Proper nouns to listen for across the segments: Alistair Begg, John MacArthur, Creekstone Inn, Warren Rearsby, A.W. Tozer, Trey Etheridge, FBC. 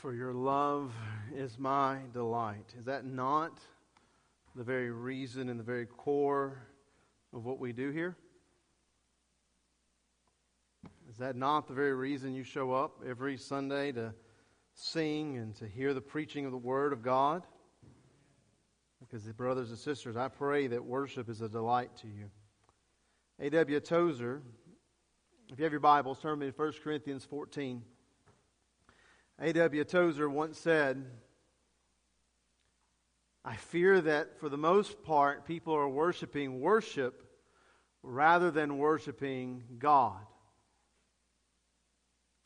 for your love is my delight. Is that not the very reason and the very core of what we do here? Is that not the very reason you show up every Sunday to sing and to hear the preaching of the Word of God? Because, brothers and sisters, I pray that worship is a delight to you. A.W. Tozer, if you have your Bibles, turn me to 1 Corinthians 14. A.W. Tozer once said, I fear that for the most part people are worshiping worship rather than worshiping God.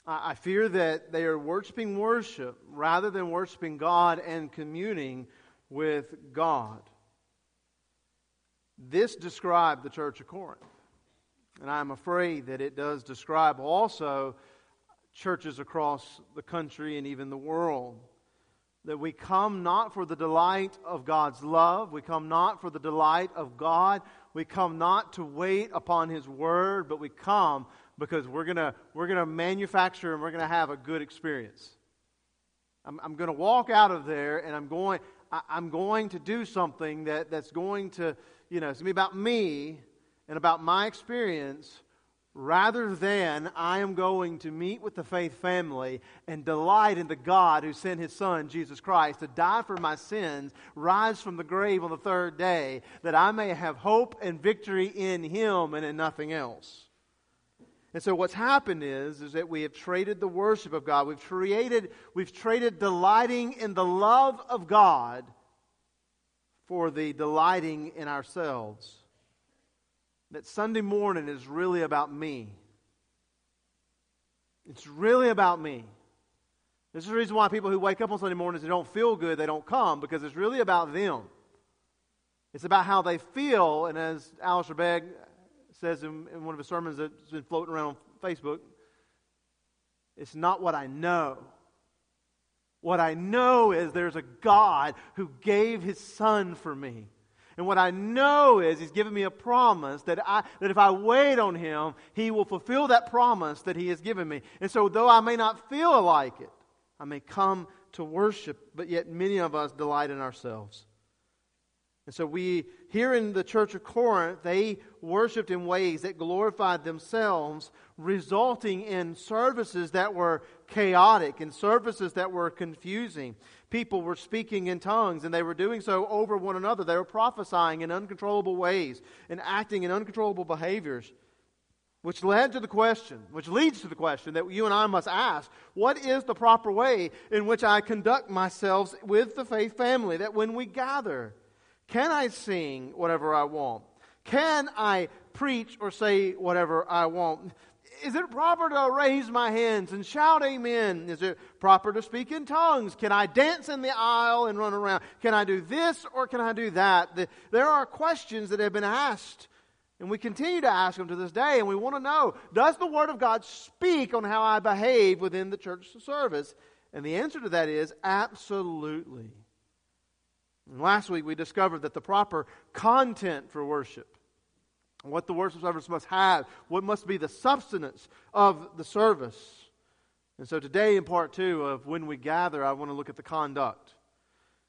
I fear that they are worshiping worship rather than worshiping God and communing with God. This described the church of Corinth. And I'm afraid that it does describe also churches across the country and even the world. That we come not for the delight of God's love. We come not for the delight of God. We come not to wait upon His Word, but we come because we're gonna manufacture and we're gonna have a good experience. I'm gonna walk out of there and I'm going to do something that's going to, it's gonna be about me and about my experience, rather than I am going to meet with the faith family and delight in the God who sent His Son, Jesus Christ, to die for my sins, rise from the grave on the third day, that I may have hope and victory in Him and in nothing else. And so what's happened is that we have traded the worship of God. We've traded delighting in the love of God for the delighting in ourselves. That Sunday morning is really about me. It's really about me. This is the reason why people who wake up on Sunday mornings and don't feel good, they don't come, because it's really about them. It's about how they feel, and as Alistair Begg says in one of his sermons that's been floating around on Facebook, it's not what I know. What I know is there's a God who gave His Son for me. And what I know is He's given me a promise that if I wait on Him, He will fulfill that promise that He has given me. And so though I may not feel like it, I may come to worship, but yet many of us delight in ourselves. And so we, here in the church of Corinth, they worshipped in ways that glorified themselves, resulting in services that were chaotic and services that were confusing. People were speaking in tongues, and they were doing so over one another. They were prophesying in uncontrollable ways and acting in uncontrollable behaviors, which leads to the question that you and I must ask, what is the proper way in which I conduct myself with the faith family, that when we gather, can I sing whatever I want? Can I preach or say whatever I want? Is it proper to raise my hands and shout amen? Is it proper to speak in tongues? Can I dance in the aisle and run around? Can I do this or can I do that? There are questions that have been asked, and we continue to ask them to this day, and we want to know, does the Word of God speak on how I behave within the church service? And the answer to that is absolutely. And last week we discovered that the proper content for worship, what the worship service must have, what must be the substance of the service. And so today in part 2 of When We Gather, I want to look at the conduct.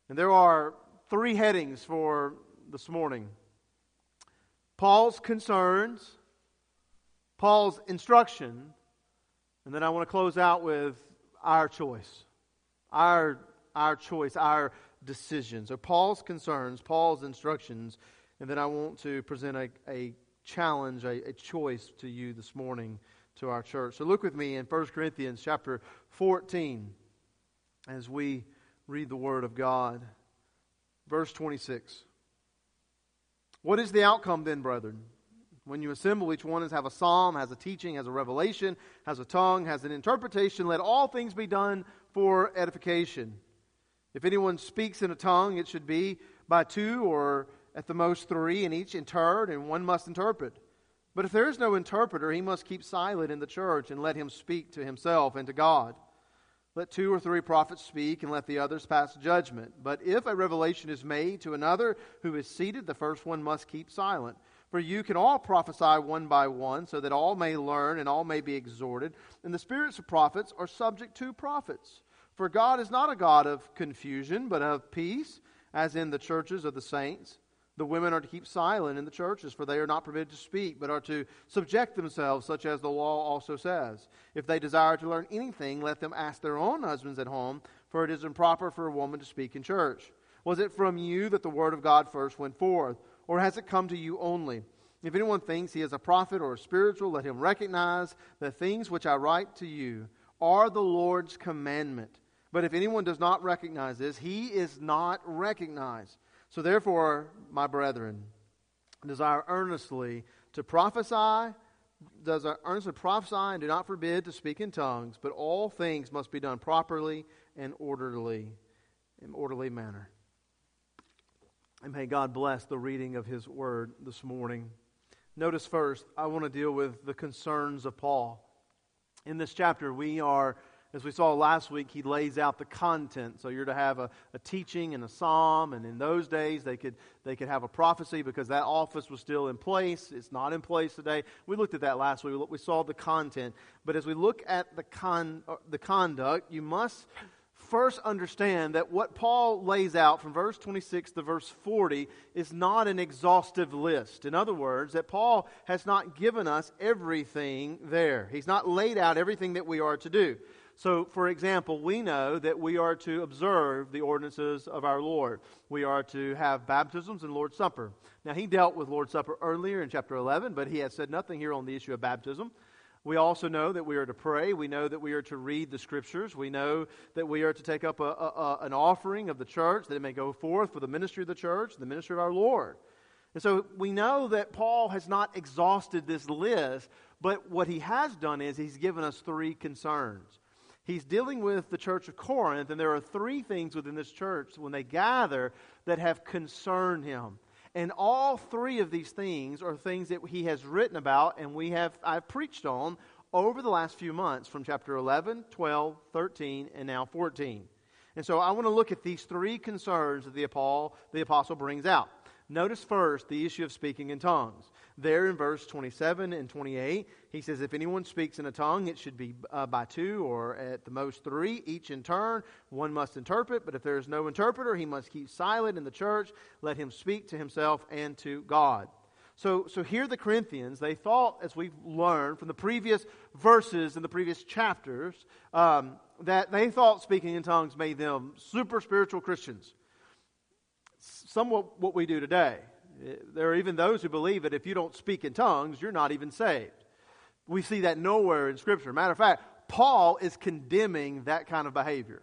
And there are 3 headings for this morning. Paul's concerns, Paul's instruction, and then I want to close out with our choice. Our choice, our decisions. So Paul's concerns, Paul's instructions, and then I want to present a challenge, a choice to you this morning, to our church. So look with me in 1 Corinthians chapter 14 as we read the Word of God. Verse 26. What is the outcome then, brethren? When you assemble, each one has a psalm, has a teaching, has a revelation, has a tongue, has an interpretation. Let all things be done for edification. If anyone speaks in a tongue, it should be by 2 or at the most 3, and each interpret, and one must interpret. But if there is no interpreter, he must keep silent in the church, and let him speak to himself and to God. Let 2 or 3 prophets speak, and let the others pass judgment. But if a revelation is made to another who is seated, the first one must keep silent. For you can all prophesy one by one, so that all may learn and all may be exhorted. And the spirits of prophets are subject to prophets. For God is not a God of confusion, but of peace, as in the churches of the saints. The women are to keep silent in the churches, for they are not permitted to speak, but are to subject themselves, such as the law also says. If they desire to learn anything, let them ask their own husbands at home, for it is improper for a woman to speak in church. Was it from you that the word of God first went forth, or has it come to you only? If anyone thinks he is a prophet or a spiritual, let him recognize the things which I write to you are the Lord's commandment. But if anyone does not recognize this, he is not recognized. So therefore, my brethren, desire earnestly to prophesy, and do not forbid to speak in tongues, but all things must be done properly and orderly manner. And may God bless the reading of His Word this morning. Notice first, I want to deal with the concerns of Paul. In this chapter, we are, as we saw last week, he lays out the content. So you're to have a teaching and a psalm, and in those days they could have a prophecy because that office was still in place. It's not in place today. We looked at that last week. We saw the content. But as we look at the conduct, you must first understand that what Paul lays out from verse 26 to verse 40 is not an exhaustive list. In other words, that Paul has not given us everything there. He's not laid out everything that we are to do. So, for example, we know that we are to observe the ordinances of our Lord. We are to have baptisms and Lord's Supper. Now, he dealt with Lord's Supper earlier in chapter 11, but he has said nothing here on the issue of baptism. We also know that we are to pray. We know that we are to read the Scriptures. We know that we are to take up an offering of the church, that it may go forth for the ministry of the church, the ministry of our Lord. And so we know that Paul has not exhausted this list, but what he has done is he's given us three concerns. He's dealing with the church of Corinth, and there are three things within this church when they gather that have concerned him. And all three of these things are things that he has written about and I've preached on over the last few months from chapter 11, 12, 13, and now 14. And so I want to look at these three concerns that the apostle brings out. Notice first the issue of speaking in tongues. There in verse 27 and 28, he says, if anyone speaks in a tongue, it should be by two or at the most three, each in turn. One must interpret, but if there is no interpreter, he must keep silent in the church. Let him speak to himself and to God. So here the Corinthians, they thought, as we've learned from the previous verses in the previous chapters, that they thought speaking in tongues made them super spiritual Christians. Somewhat what we do today. There are even those who believe that if you don't speak in tongues, you're not even saved. We see that nowhere in Scripture. Matter of fact, Paul is condemning that kind of behavior.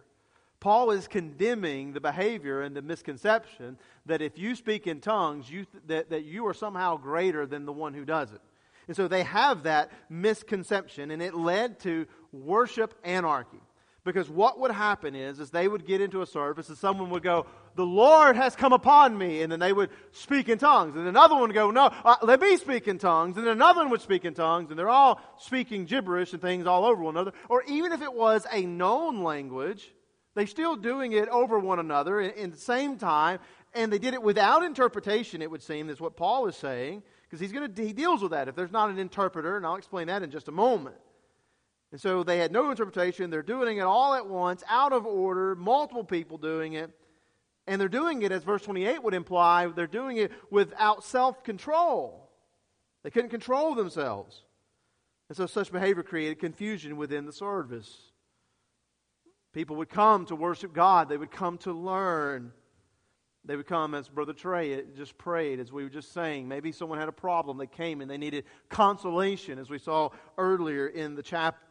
Paul is condemning the behavior and the misconception that if you speak in tongues, that you are somehow greater than the one who doesn't. And so they have that misconception, and it led to worship anarchy. Because what would happen is they would get into a service and someone would go, the Lord has come upon me. And then they would speak in tongues. And another one would go, no, let me speak in tongues. And another one would speak in tongues. And they're all speaking gibberish and things all over one another. Or even if it was a known language, they're still doing it over one another in the same time. And they did it without interpretation, it would seem, is what Paul is saying. Because he deals with that if there's not an interpreter. And I'll explain that in just a moment. And so they had no interpretation. They're doing it all at once, out of order, multiple people doing it. And they're doing it, as verse 28 would imply, they're doing it without self-control. They couldn't control themselves. And so such behavior created confusion within the service. People would come to worship God. They would come to learn. They would come, as Brother Trey just prayed, as we were just saying. Maybe someone had a problem. They came and they needed consolation, as we saw earlier in the chapter.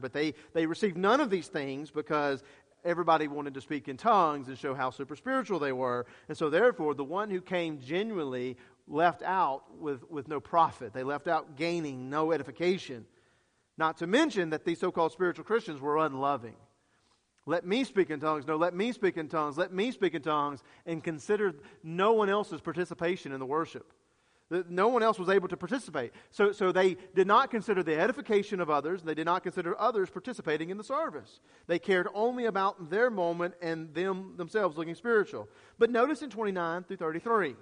But they received none of these things because everybody wanted to speak in tongues and show how super spiritual they were. And so therefore, the one who came genuinely left out with no profit. They left out gaining no edification. Not to mention that these so-called spiritual Christians were unloving. Let me speak in tongues. No, let me speak in tongues. Let me speak in tongues. And consider no one else's participation in the worship. No one else was able to participate. So they did not consider the edification of others. They did not consider others participating in the service. They cared only about their moment and themselves looking spiritual. But notice in 29 through 33,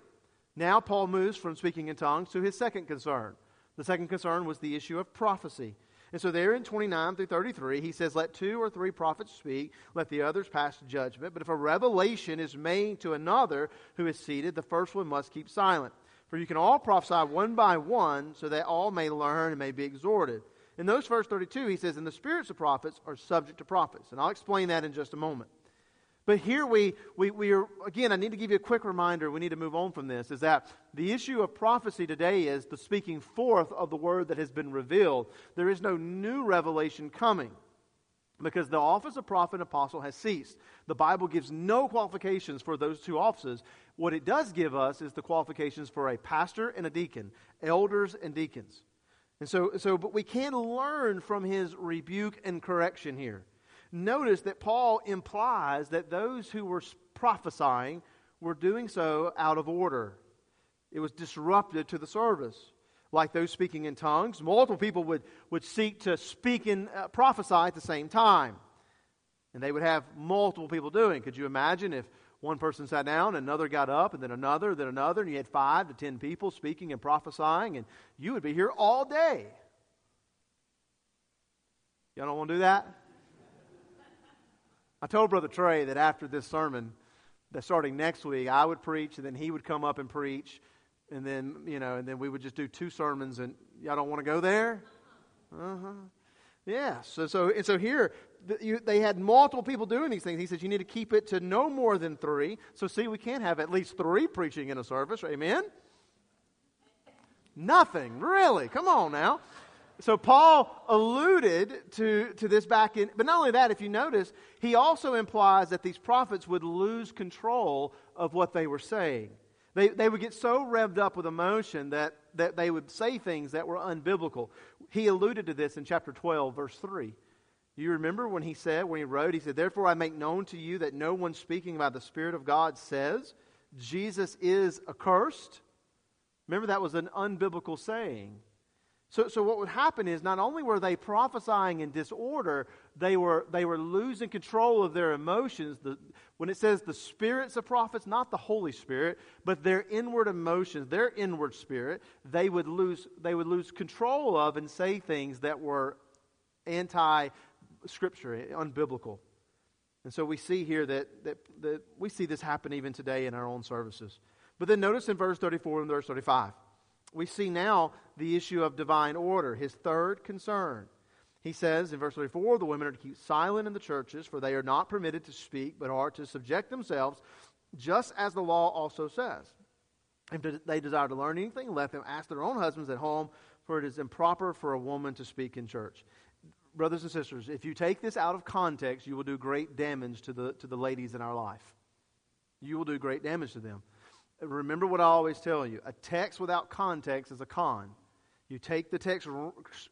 now Paul moves from speaking in tongues to his second concern. The second concern was the issue of prophecy. And so there in 29 through 33, he says, let two or three prophets speak, let the others pass judgment. But if a revelation is made to another who is seated, the first one must keep silent. For you can all prophesy one by one, so that all may learn and may be exhorted. In those verse 32, he says, and the spirits of prophets are subject to prophets. And I'll explain that in just a moment. But here we are, again, I need to give you a quick reminder, we need to move on from this, is that the issue of prophecy today is the speaking forth of the word that has been revealed. There is no new revelation coming because the office of prophet and apostle has ceased. The Bible gives no qualifications for those two offices. What it does give us is the qualifications for a pastor and a deacon, elders and deacons. And so but we can learn from his rebuke and correction here. Notice that Paul implies that those who were prophesying were doing so out of order. It was disrupted to the service. Like those speaking in tongues, multiple people would seek to speak and prophesy at the same time. And they would have multiple people doing. Could you imagine if one person sat down, another got up, and then another, and you had 5 to 10 people speaking and prophesying, and you would be here all day. Y'all don't want to do that? I told Brother Trey that after this sermon, that starting next week, I would preach, and then he would come up and preach, and then, and then we would just do two sermons, and y'all don't want to go there? Uh-huh. Yeah, so here, they had multiple people doing these things. He says you need to keep it to no more than three. So see, we can't have at least three preaching in a service, amen? Nothing, really, come on now. So Paul alluded to this back in, but not only that, if you notice, he also implies that these prophets would lose control of what they were saying. They would get so revved up with emotion that they would say things that were unbiblical. He alluded to this in chapter 12, verse 3. You remember when he wrote, therefore I make known to you that no one speaking by the Spirit of God says, Jesus is accursed. Remember, that was an unbiblical saying. So what would happen is not only were they prophesying in disorder, they were losing control of their emotions. When it says the spirits of prophets, not the Holy Spirit, but their inward emotions, their inward spirit, they would lose control of and say things that were anti-scripture, unbiblical. And so we see here that we see this happen even today in our own services. But then notice in verse 34 and verse 35. We see now the issue of divine order, his third concern. He says in verse 34, the women are to keep silent in the churches, for they are not permitted to speak, but are to subject themselves, just as the law also says. If they desire to learn anything, let them ask their own husbands at home, for it is improper for a woman to speak in church. Brothers and sisters, if you take this out of context, you will do great damage to the ladies in our life. You will do great damage to them. Remember what I always tell you, a text without context is a con. You take the text,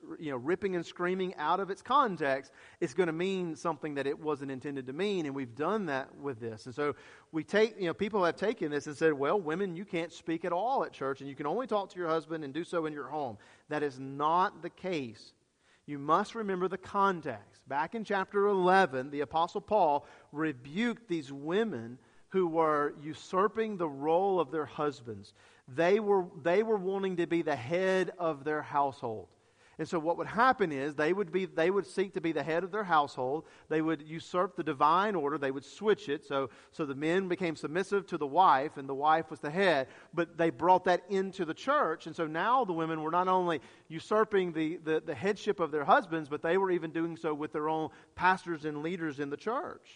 ripping and screaming out of its context, it's going to mean something that it wasn't intended to mean, and we've done that with this. And so we take, people have taken this and said, well, women, you can't speak at all at church, and you can only talk to your husband and do so in your home. That is not the case. You must remember the context. Back in chapter 11, the Apostle Paul rebuked these women who were usurping the role of their husbands. They were wanting to be the head of their household. And so what would happen is they would seek to be the head of their household. They would usurp the divine order. They would switch it. So the men became submissive to the wife, and the wife was the head. But they brought that into the church. And so now the women were not only usurping the headship of their husbands, but they were even doing so with their own pastors and leaders in the church.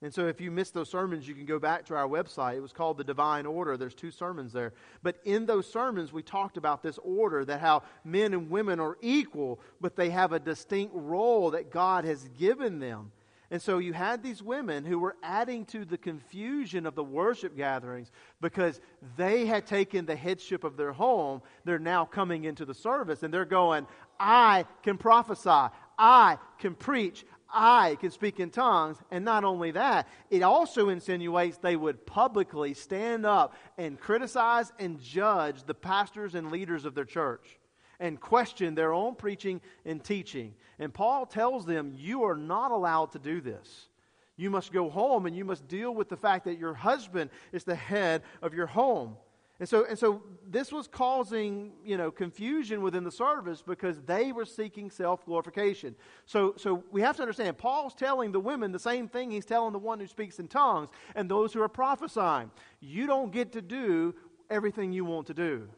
And so if you missed those sermons, you can go back to our website. It was called The Divine Order. There's two sermons there. But in those sermons, we talked about this order, that how men and women are equal, but they have a distinct role that God has given them. And so you had these women who were adding to the confusion of the worship gatherings because they had taken the headship of their home. They're now coming into the service, and they're going, I can prophesy. I can preach. I can speak in tongues. And not only that, it also insinuates they would publicly stand up and criticize and judge the pastors and leaders of their church and question their own preaching and teaching. And Paul tells them, you are not allowed to do this. You must go home and you must deal with the fact that your husband is the head of your home. And so this was causing, confusion within the service because they were seeking self-glorification. So we have to understand, Paul's telling the women the same thing he's telling the one who speaks in tongues and those who are prophesying. You don't get to do everything you want to do.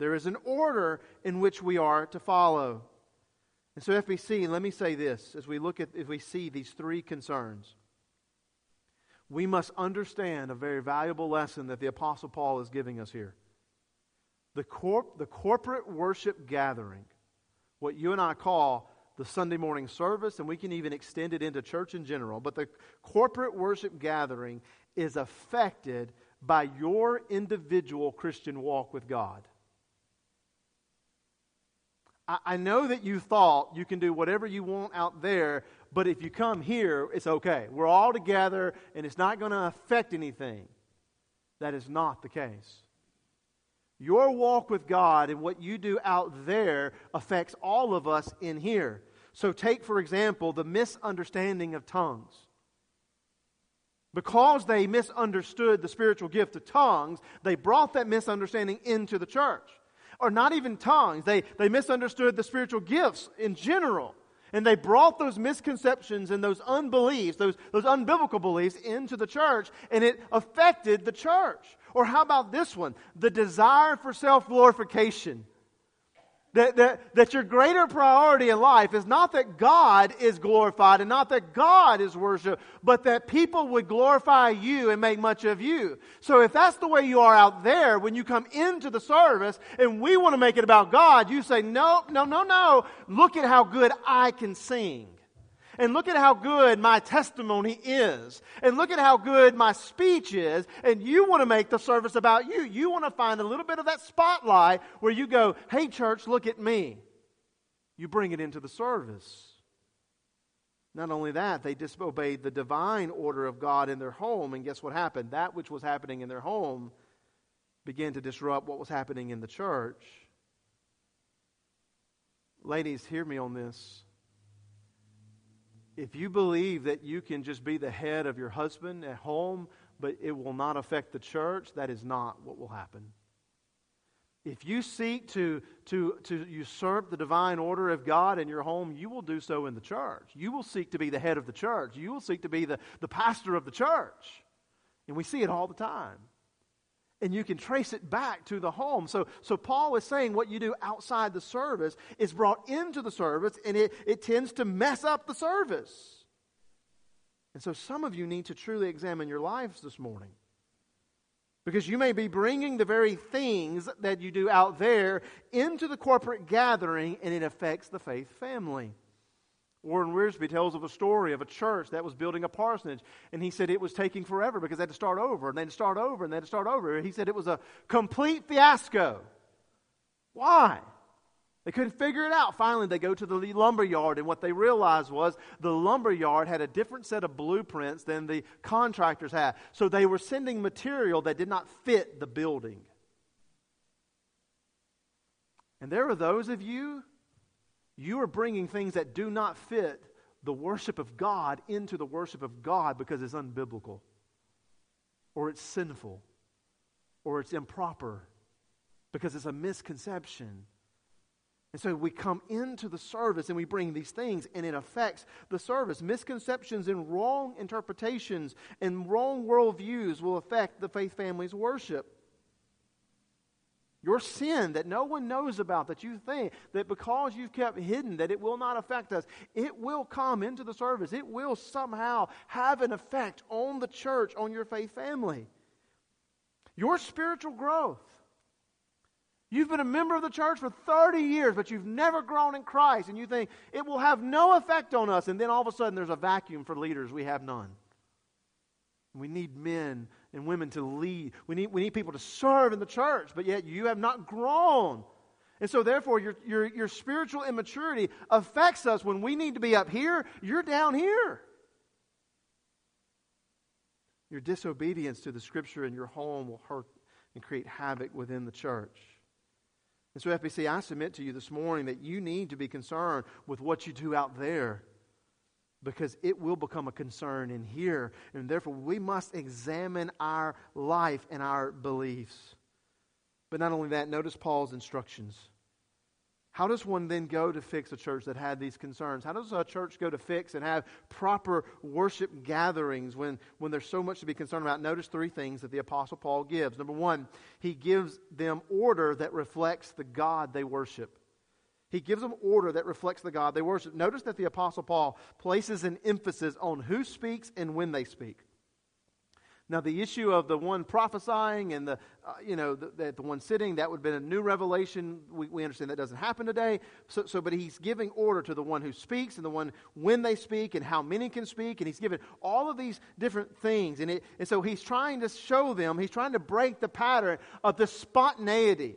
There is an order in which we are to follow. And so FBC, let me say this, as we see these three concerns, we must understand a very valuable lesson that the Apostle Paul is giving us here. The corporate worship gathering, what you and I call the Sunday morning service, and we can even extend it into church in general, but the corporate worship gathering is affected by your individual Christian walk with God. I know that you thought you can do whatever you want out there, but if you come here, it's okay. We're all together, and it's not going to affect anything. That is not the case. Your walk with God and what you do out there affects all of us in here. So take, for example, the misunderstanding of tongues. Because they misunderstood the spiritual gift of tongues, they brought that misunderstanding into the church. Or not even tongues. They misunderstood the spiritual gifts in general. And they brought those misconceptions and those unbeliefs, those unbiblical beliefs into the church. And it affected the church. Or how about this one? The desire for self-glorification. That your greater priority in life is not that God is glorified and not that God is worshiped, but that people would glorify you and make much of you. So if that's the way you are out there, when you come into the service and we want to make it about God, you say, no. Look at how good I can sing. And look at how good my testimony is. And look at how good my speech is. And you want to make the service about you. You want to find a little bit of that spotlight where you go, hey, church, look at me. You bring it into the service. Not only that, they disobeyed the divine order of God in their home. And guess what happened? That which was happening in their home began to disrupt what was happening in the church. Ladies, hear me on this. If you believe that you can just be the head of your husband at home, but it will not affect the church, that is not what will happen. If you seek to usurp the divine order of God in your home, you will do so in the church. You will seek to be the head of the church. You will seek to be the pastor of the church. And we see it all the time. And you can trace it back to the home. So Paul is saying what you do outside the service is brought into the service, and it tends to mess up the service. And so some of you need to truly examine your lives this morning. Because you may be bringing the very things that you do out there into the corporate gathering, and it affects the faith family. Warren Rearsby tells of a story of a church that was building a parsonage, and he said it was taking forever because they had to start over, and they had to start over, and they had to start over. He said it was a complete fiasco. Why? They couldn't figure it out. Finally, they go to the lumber yard, and what they realized was the lumber yard had a different set of blueprints than the contractors had, so they were sending material that did not fit the building. And there are those of you, you are bringing things that do not fit the worship of God into the worship of God because it's unbiblical, or it's sinful, or it's improper, because it's a misconception. And so we come into the service and we bring these things, and it affects the service. Misconceptions and wrong interpretations and wrong worldviews will affect the faith family's worship. Your sin that no one knows about, that you think that because you've kept hidden that it will not affect us, it will come into the service. It will somehow have an effect on the church, on your faith family. Your spiritual growth. You've been a member of the church for 30 years, but you've never grown in Christ, and you think it will have no effect on us, and then all of a sudden there's a vacuum for leaders. We have none. We need men and women to lead. We need people to serve in the church, but yet you have not grown. And so therefore your spiritual immaturity affects us. When we need to be up here, you're down here. Your disobedience to the Scripture in your home will hurt and create havoc within the church. And so FBC, I submit to you this morning that you need to be concerned with what you do out there, because it will become a concern in here. And therefore, we must examine our life and our beliefs. But not only that, notice Paul's instructions. How does one then go to fix a church that had these concerns? How does a church go to fix and have proper worship gatherings when there's so much to be concerned about? Notice three things that the Apostle Paul gives. Number one, he gives them order that reflects the God they worship. He gives them order that reflects the God they worship. Notice that the Apostle Paul places an emphasis on who speaks and when they speak. Now, the issue of the one prophesying and the one sitting, that would have been a new revelation. We understand that doesn't happen today. But he's giving order to the one who speaks and the one when they speak and how many can speak. And he's given all of these different things. And so he's trying to show them, he's trying to break the pattern of the spontaneity.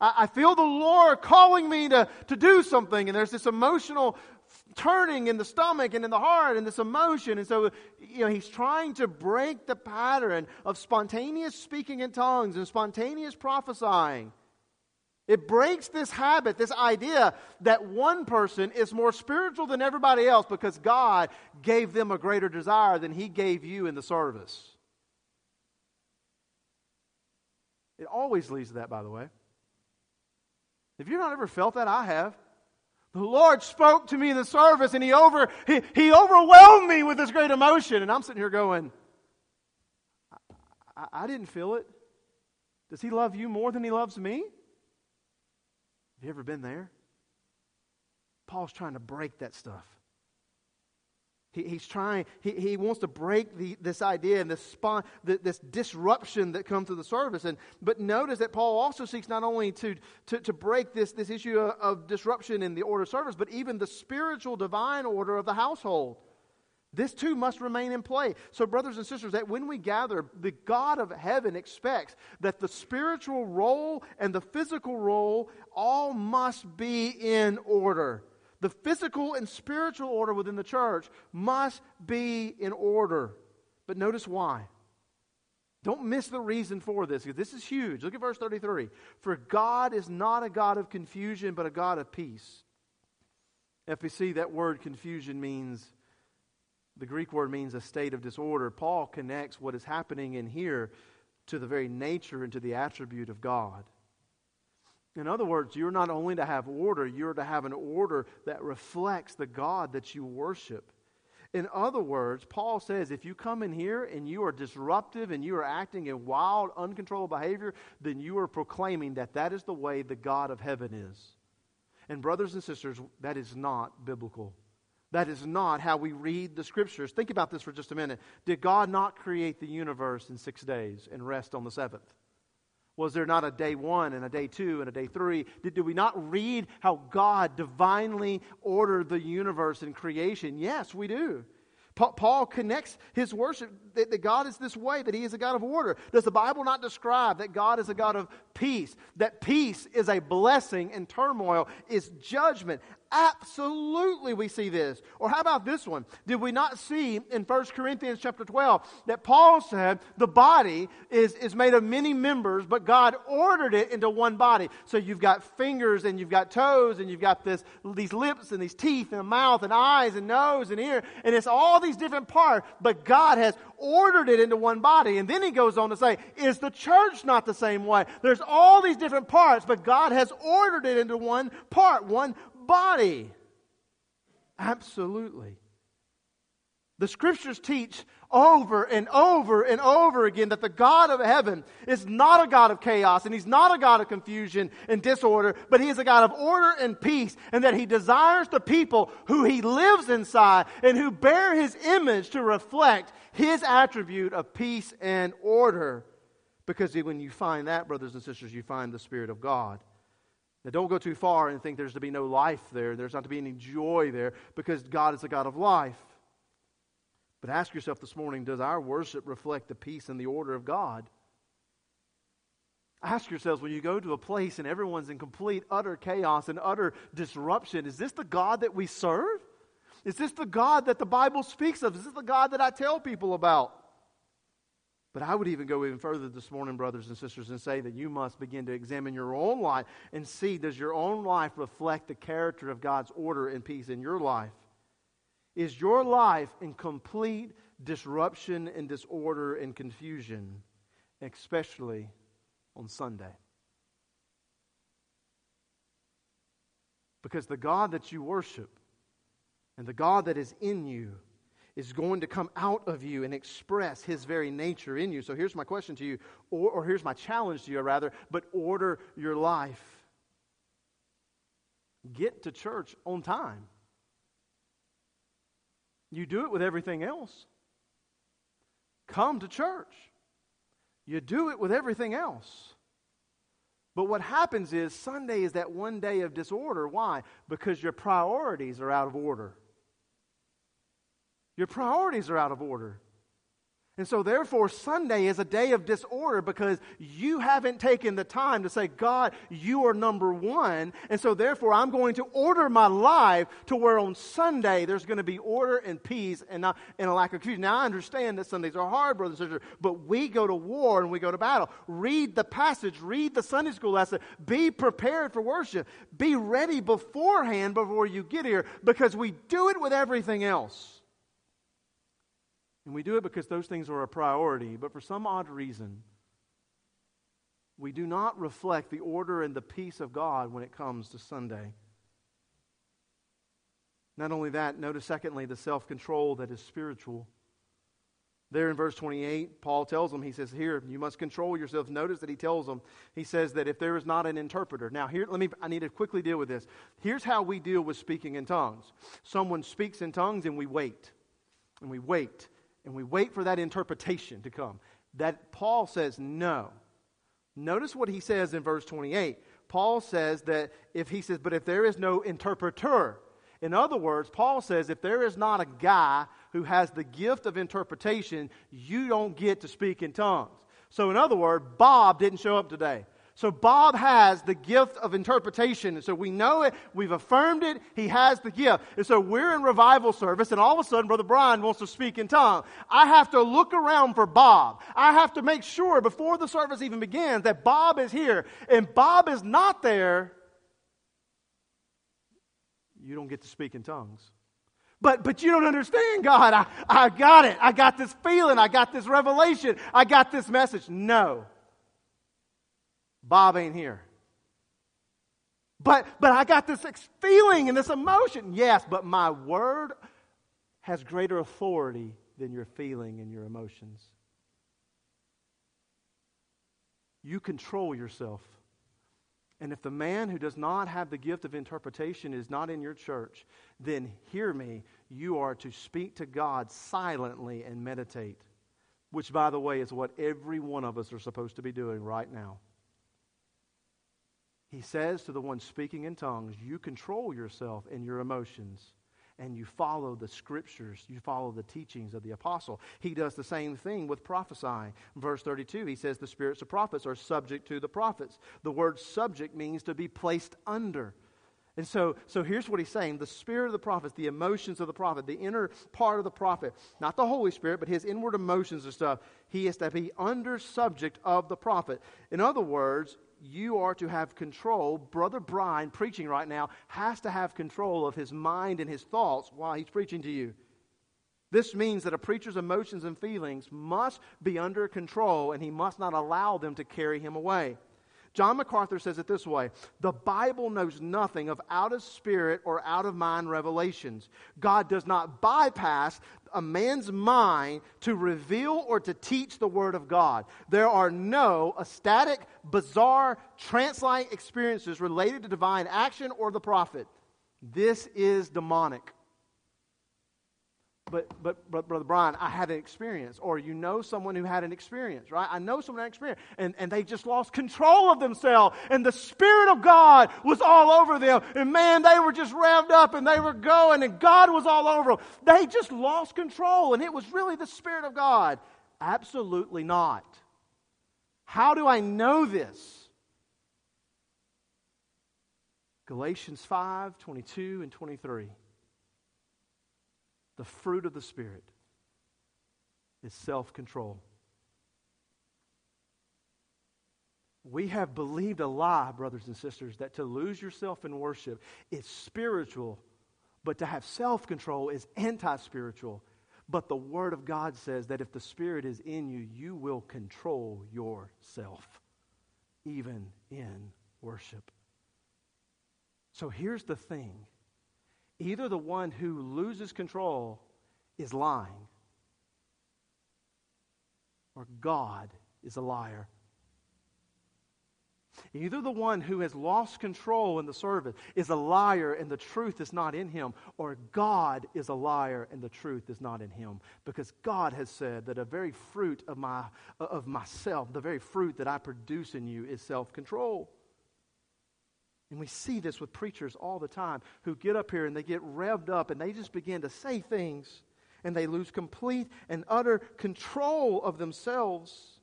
I feel the Lord calling me to do something. And there's this emotional turning in the stomach and in the heart and this emotion. And so, he's trying to break the pattern of spontaneous speaking in tongues and spontaneous prophesying. It breaks this habit, this idea that one person is more spiritual than everybody else because God gave them a greater desire than He gave you in the service. It always leads to that, by the way. If you've not ever felt that, I have. The Lord spoke to me in the service and He overwhelmed me with this great emotion. And I'm sitting here going, I didn't feel it. Does He love you more than He loves me? Have you ever been there? Paul's trying to break that stuff. He's trying. He wants to break this idea and this disruption that comes to the service. But notice that Paul also seeks not only to break this issue of disruption in the order of service, but even the spiritual divine order of the household. This too must remain in play. So, brothers and sisters, that when we gather, the God of heaven expects that the spiritual role and the physical role all must be in order. The physical and spiritual order within the church must be in order. But notice why. Don't miss the reason for this, because this is huge. Look at verse 33. For God is not a God of confusion, but a God of peace. FBC, that word confusion means, the Greek word means a state of disorder. Paul connects what is happening in here to the very nature and to the attribute of God. In other words, you're not only to have order, you're to have an order that reflects the God that you worship. In other words, Paul says, if you come in here and you are disruptive and you are acting in wild, uncontrolled behavior, then you are proclaiming that is the way the God of heaven is. And brothers and sisters, that is not biblical. That is not how we read the Scriptures. Think about this for just a minute. Did God not create the universe in 6 days and rest on the seventh? Was there not a day 1 and a day 2 and a day 3? Did we not read how God divinely ordered the universe and creation? Yes, we do. Paul connects his worship that God is this way, that He is a God of order. Does the Bible not describe that God is a God of peace? That peace is a blessing and turmoil is judgment. Absolutely we see this. Or how about this one? Did we not see in 1 Corinthians chapter 12 that Paul said the body is made of many members, but God ordered it into one body. So you've got fingers and you've got toes and you've got these lips and these teeth and a mouth and eyes and nose and ear. And it's all these different parts, but God has ordered it into one body. And then he goes on to say, is the church not the same way? There's all these different parts, but God has ordered it into one part, one body. Absolutely. The Scriptures teach over and over and over again that the God of heaven is not a God of chaos, and He's not a God of confusion and disorder, but He is a God of order and peace, and that He desires the people who He lives inside and who bear His image to reflect His attribute of peace and order. Because when you find that, brothers and sisters, you find the Spirit of God. Now, don't go too far and think there's to be no life there. There's not to be any joy there because God is a God of life. But ask yourself this morning, does our worship reflect the peace and the order of God? Ask yourselves, when you go to a place and everyone's in complete, utter chaos and utter disruption, is this the God that we serve? Is this the God that the Bible speaks of? Is this the God that I tell people about? But I would even go even further this morning, brothers and sisters, and say that you must begin to examine your own life and see, does your own life reflect the character of God's order and peace in your life? Is your life in complete disruption and disorder and confusion, especially on Sunday? Because the God that you worship and the God that is in you is going to come out of you and express His very nature in you. So here's my question to you, or here's my challenge to you, rather, but order your life. Get to church on time. You do it with everything else. Come to church. You do it with everything else. But what happens is Sunday is that one day of disorder. Why? Because your priorities are out of order. Your priorities are out of order. And so therefore Sunday is a day of disorder because you haven't taken the time to say, God, you are number one. And so therefore I'm going to order my life to where on Sunday there's going to be order and peace and a lack of confusion. Now I understand that Sundays are hard, brothers and sisters, but we go to war and we go to battle. Read the passage. Read the Sunday school lesson. Be prepared for worship. Be ready beforehand before you get here because we do it with everything else. And we do it because those things are a priority. But for some odd reason, we do not reflect the order and the peace of God when it comes to Sunday. Not only that, notice secondly the self-control that is spiritual. There in verse 28, Paul tells them, he says, here, you must control yourself. Notice that he tells them, he says that if there is not an interpreter. Now here, I need to quickly deal with this. Here's how we deal with speaking in tongues. Someone speaks in tongues and we wait. And we wait. And we wait for that interpretation to come. That Paul says no. Notice what he says in verse 28. Paul says that but if there is no interpreter. In other words, Paul says if there is not a guy who has the gift of interpretation, you don't get to speak in tongues. So in other words, Bob didn't show up today. So Bob has the gift of interpretation. And so we know it. We've affirmed it. He has the gift. And so we're in revival service and all of a sudden Brother Brian wants to speak in tongues. I have to look around for Bob. I have to make sure before the service even begins that Bob is here. And Bob is not there. You don't get to speak in tongues. But you don't understand, God. I got it. I got this feeling. I got this revelation. I got this message. No. Bob ain't here. But I got this feeling and this emotion. Yes, but my word has greater authority than your feeling and your emotions. You control yourself. And if the man who does not have the gift of interpretation is not in your church, then hear me, you are to speak to God silently and meditate. Which, by the way, is what every one of us are supposed to be doing right now. He says to the one speaking in tongues, you control yourself and your emotions, and you follow the scriptures, you follow the teachings of the apostle. He does the same thing with prophesying. Verse 32, he says the spirits of prophets are subject to the prophets. The word subject means to be placed under. And so here's what he's saying. The spirit of the prophets, the emotions of the prophet, the inner part of the prophet, not the Holy Spirit, but his inward emotions and stuff, he is to be under subject of the prophet. In other words, you are to have control. Brother Brian, preaching right now, has to have control of his mind and his thoughts while he's preaching to you. This means that a preacher's emotions and feelings must be under control, and he must not allow them to carry him away. John MacArthur says it this way, the Bible knows nothing of out-of-spirit or out-of-mind revelations. God does not bypass a man's mind to reveal or to teach the Word of God. There are no ecstatic, bizarre, trance-like experiences related to divine action or the prophet. This is demonic. But Brother Brian, I had an experience. Or you know someone who had an experience, right? I know someone who had an experience. And they just lost control of themselves. And the Spirit of God was all over them. And man, they were just revved up and they were going and God was all over them. They just lost control and it was really the Spirit of God. Absolutely not. How do I know this? Galatians 5, 22 and 23. The fruit of the Spirit is self-control. We have believed a lie, brothers and sisters, that to lose yourself in worship is spiritual, but to have self-control is anti-spiritual. But the Word of God says that if the Spirit is in you, you will control yourself, even in worship. So here's the thing. Either the one who loses control is lying, or God is a liar. Either the one who has lost control in the service is a liar and the truth is not in him, or God is a liar and the truth is not in him. Because God has said that a very fruit of myself, the very fruit that I produce in you is self-control. And we see this with preachers all the time who get up here and they get revved up and they just begin to say things and they lose complete and utter control of themselves.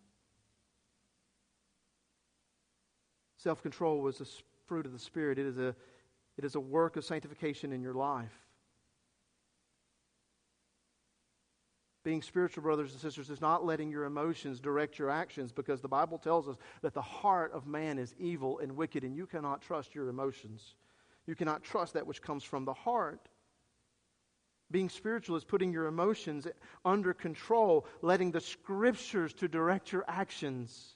Self-control was the fruit of the Spirit. It is a work of sanctification in your life. Being spiritual, brothers and sisters, is not letting your emotions direct your actions, because the Bible tells us that the heart of man is evil and wicked, and you cannot trust your emotions. You cannot trust that which comes from the heart. Being spiritual is putting your emotions under control, letting the Scriptures to direct your actions.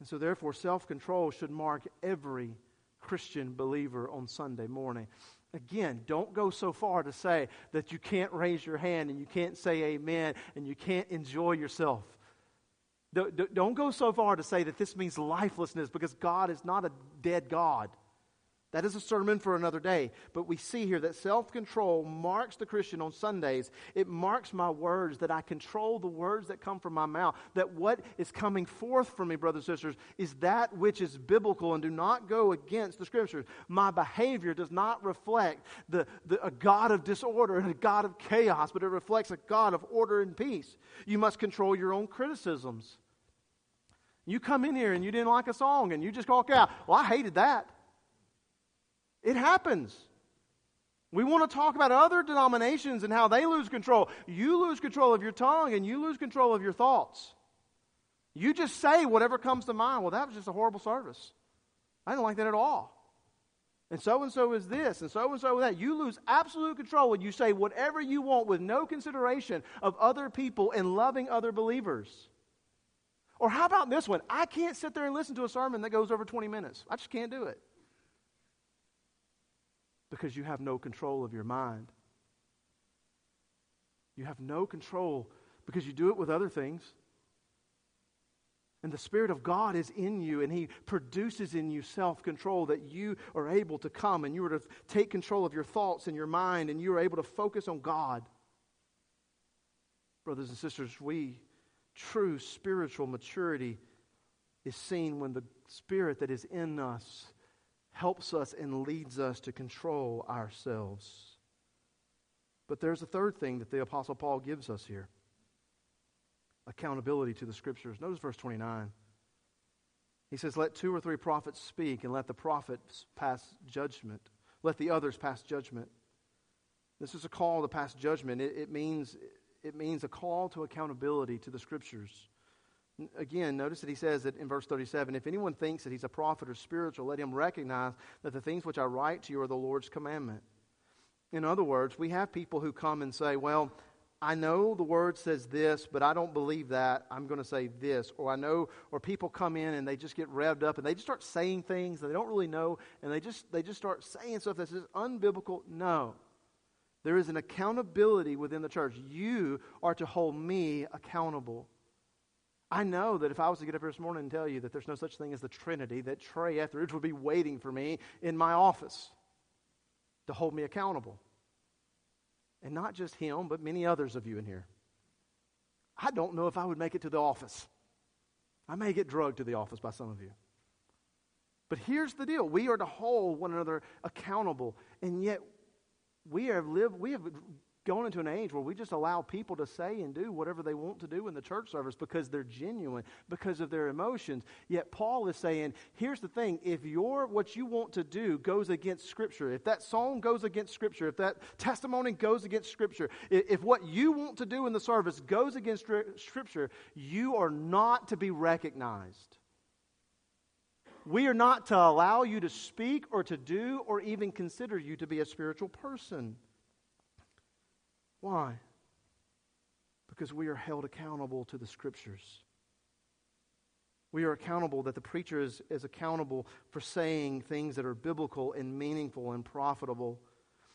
And so therefore, self-control should mark every Christian believer on Sunday morning. Again, don't go so far to say that you can't raise your hand and you can't say amen and you can't enjoy yourself. Don't go so far to say that this means lifelessness, because God is not a dead God. That is a sermon for another day. But we see here that self-control marks the Christian on Sundays. It marks my words, that I control the words that come from my mouth, that what is coming forth from me, brothers and sisters, is that which is biblical and do not go against the Scriptures. My behavior does not reflect a God of disorder and a God of chaos, but it reflects a God of order and peace. You must control your own criticisms. You come in here and you didn't like a song and you just walk out, well, I hated that. It happens. We want to talk about other denominations and how they lose control. You lose control of your tongue and you lose control of your thoughts. You just say whatever comes to mind. Well, that was just a horrible service. I didn't like that at all. And so is this, and so is that. You lose absolute control when you say whatever you want with no consideration of other people and loving other believers. Or how about this one? I can't sit there and listen to a sermon that goes over 20 minutes. I just can't do it. Because you have no control of your mind. You have no control because you do it with other things. And the Spirit of God is in you, and He produces in you self-control, that you are able to come and you are to take control of your thoughts and your mind, and you are able to focus on God. Brothers and sisters, true spiritual maturity is seen when the Spirit that is in us helps us and leads us to control ourselves. But there's a third thing that the Apostle Paul gives us here. Accountability to the Scriptures. Notice verse 29. He says, let two or three prophets speak, and let the prophets pass judgment. Let the others pass judgment. This is a call to pass judgment. It means a call to accountability to the Scriptures. Again, notice that he says that in verse 37, if anyone thinks that he's a prophet or spiritual, let him recognize that the things which I write to you are the Lord's commandment. In other words, we have people who come and say, well, I know the Word says this, but I don't believe that. I'm going to say this. Or people come in and they just get revved up and they just start saying things that they don't really know, and they just start saying stuff that's just unbiblical. No. There is an accountability within the church. You are to hold me accountable. I know that if I was to get up here this morning and tell you that there's no such thing as the Trinity, that Trey Etheridge would be waiting for me in my office to hold me accountable. And not just him, but many others of you in here. I don't know if I would make it to the office. I may get drugged to the office by some of you. But here's the deal. We are to hold one another accountable. And yet we have going into an age where we just allow people to say and do whatever they want to do in the church service because they're genuine, because of their emotions. Yet Paul is saying, here's the thing, if what you want to do goes against Scripture, if that song goes against Scripture, if that testimony goes against Scripture, if what you want to do in the service goes against Scripture, you are not to be recognized. We are not to allow you to speak or to do or even consider you to be a spiritual person. Why? Because we are held accountable to the Scriptures. We are accountable, that the preacher is accountable for saying things that are biblical and meaningful and profitable.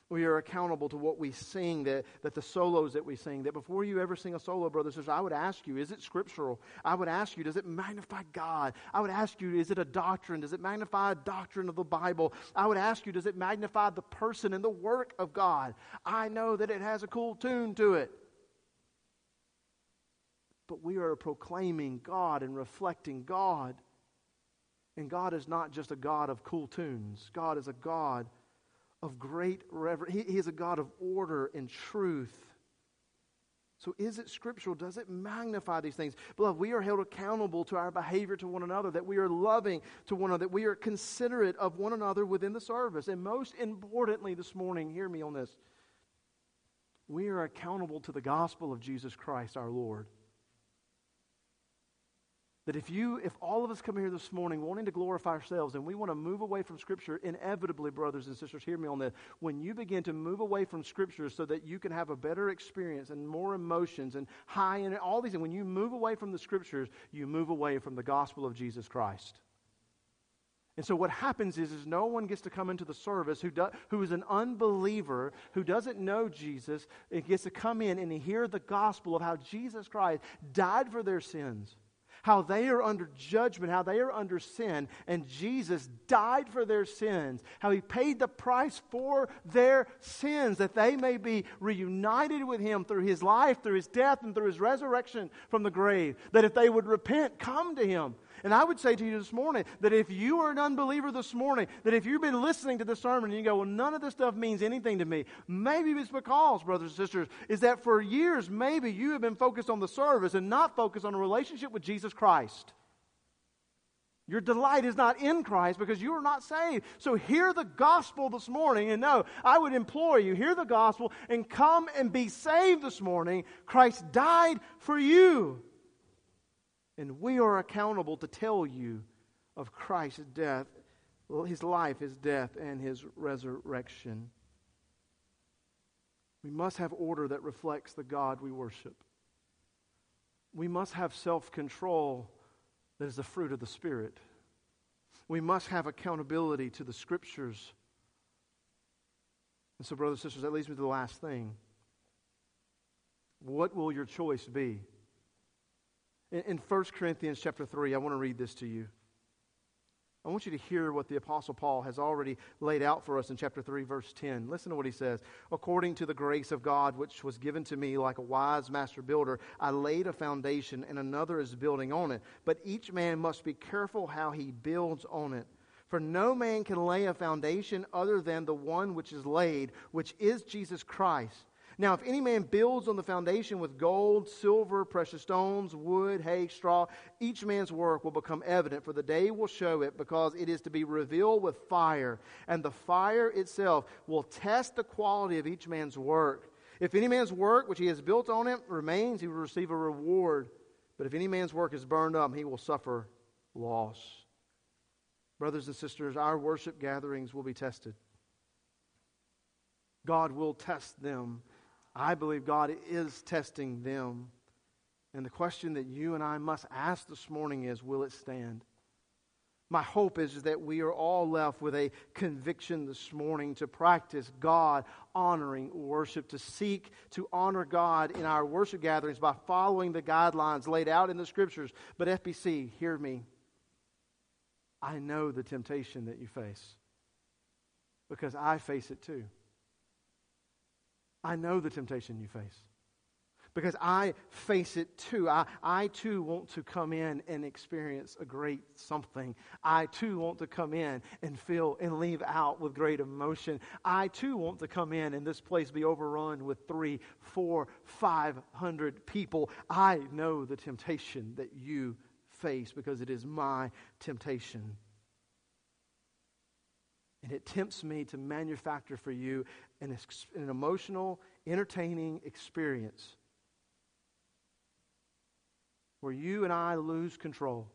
We are accountable to what we sing, that the solos that we sing, that before you ever sing a solo, brothers and sisters, I would ask you, is it scriptural? I would ask you, does it magnify God? I would ask you, is it a doctrine? Does it magnify a doctrine of the Bible? I would ask you, does it magnify the person and the work of God? I know that it has a cool tune to it. But we are proclaiming God and reflecting God. And God is not just a God of cool tunes. God is a God of great reverence. He is a God of order and truth. So is it scriptural? Does it magnify these things? Beloved, we are held accountable to our behavior to one another, that we are loving to one another, that we are considerate of one another within the service. And most importantly this morning, hear me on this, we are accountable to the gospel of Jesus Christ our Lord. That if all of us come here this morning wanting to glorify ourselves and we want to move away from Scripture, inevitably, brothers and sisters, hear me on this, when you begin to move away from Scripture so that you can have a better experience and more emotions and high and all these things, when you move away from the Scriptures, you move away from the gospel of Jesus Christ. And so what happens is no one gets to come into the service who is an unbeliever, who doesn't know Jesus, and gets to come in and hear the gospel of how Jesus Christ died for their sins, how they are under judgment, how they are under sin, and Jesus died for their sins, how He paid the price for their sins, that they may be reunited with Him through His life, through His death, and through His resurrection from the grave, that if they would repent, come to Him. And I would say to you this morning that if you are an unbeliever this morning, that if you've been listening to this sermon and you go, well, none of this stuff means anything to me, maybe it's because, brothers and sisters, is that for years maybe you have been focused on the service and not focused on a relationship with Jesus Christ. Your delight is not in Christ because you are not saved. So hear the gospel this morning, and no, I would implore you, hear the gospel and come and be saved this morning. Christ died for you. And we are accountable to tell you of Christ's death, His life, His death, and His resurrection. We must have order that reflects the God we worship. We must have self-control that is the fruit of the Spirit. We must have accountability to the Scriptures. And so, brothers and sisters, that leads me to the last thing. What will your choice be? In 1 Corinthians chapter 3, I want to read this to you. I want you to hear what the Apostle Paul has already laid out for us in chapter 3, verse 10. Listen to what he says. According to the grace of God, which was given to me like a wise master builder, I laid a foundation and another is building on it. But each man must be careful how he builds on it. For no man can lay a foundation other than the one which is laid, which is Jesus Christ. Now, if any man builds on the foundation with gold, silver, precious stones, wood, hay, straw, each man's work will become evident, for the day will show it, because it is to be revealed with fire, and the fire itself will test the quality of each man's work. If any man's work which he has built on it remains, he will receive a reward. But if any man's work is burned up, he will suffer loss. Brothers and sisters, our worship gatherings will be tested. God will test them. I believe God is testing them. And the question that you and I must ask this morning is, will it stand? My hope is that we are all left with a conviction this morning to practice God-honoring worship, to seek to honor God in our worship gatherings by following the guidelines laid out in the Scriptures. But FBC, hear me. I know the temptation that you face, because I face it too. I know the temptation you face, because I face it too. I too want to come in and experience a great something. I too want to come in and feel and leave out with great emotion. I too want to come in and this place be overrun with 300, 400, 500 people. I know the temptation that you face, because it is my temptation. And it tempts me to manufacture for you an emotional, entertaining experience where you and I lose control.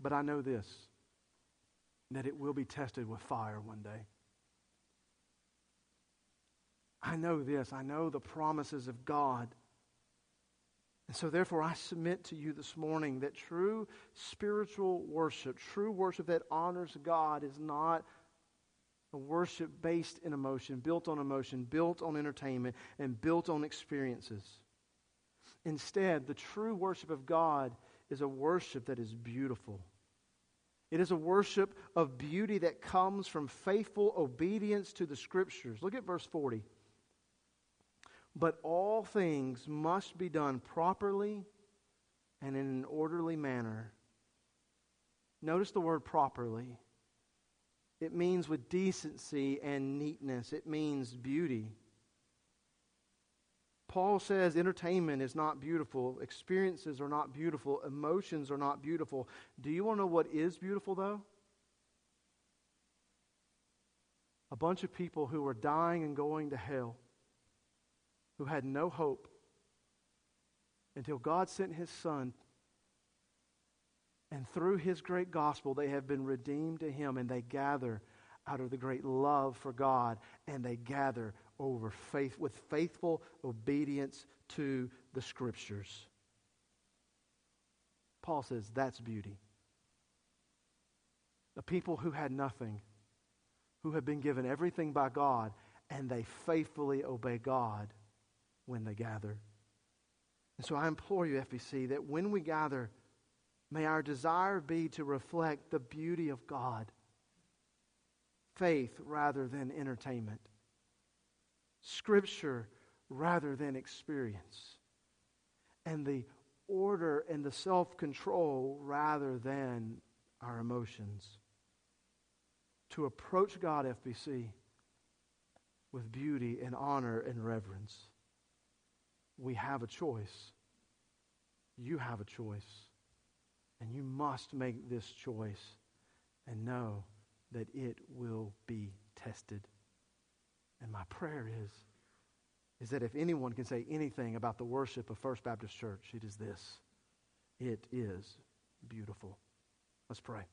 But I know this, that it will be tested with fire one day. I know this. I know the promises of God. And so therefore I submit to you this morning that true spiritual worship, true worship that honors God, is not a worship based in emotion, built on entertainment, and built on experiences. Instead, the true worship of God is a worship that is beautiful. It is a worship of beauty that comes from faithful obedience to the Scriptures. Look at verse 40. But all things must be done properly and in an orderly manner. Notice the word properly. It means with decency and neatness. It means beauty. Paul says entertainment is not beautiful. Experiences are not beautiful. Emotions are not beautiful. Do you want to know what is beautiful, though? A bunch of people who are dying and going to hell, who had no hope until God sent His Son. And through His great gospel, they have been redeemed to Him, and they gather out of the great love for God, and they gather over faith with faithful obedience to the Scriptures. Paul says that's beauty. The people who had nothing, who have been given everything by God, and they faithfully obey God when they gather. And so I implore you, FBC, that when we gather, may our desire be to reflect the beauty of God. Faith rather than entertainment. Scripture rather than experience. And the order and the self-control rather than our emotions. To approach God, FBC, with beauty and honor and reverence. We have a choice. You have a choice. And you must make this choice and know that it will be tested. And my prayer is that if anyone can say anything about the worship of First Baptist Church, it is this. It is beautiful. Let's pray.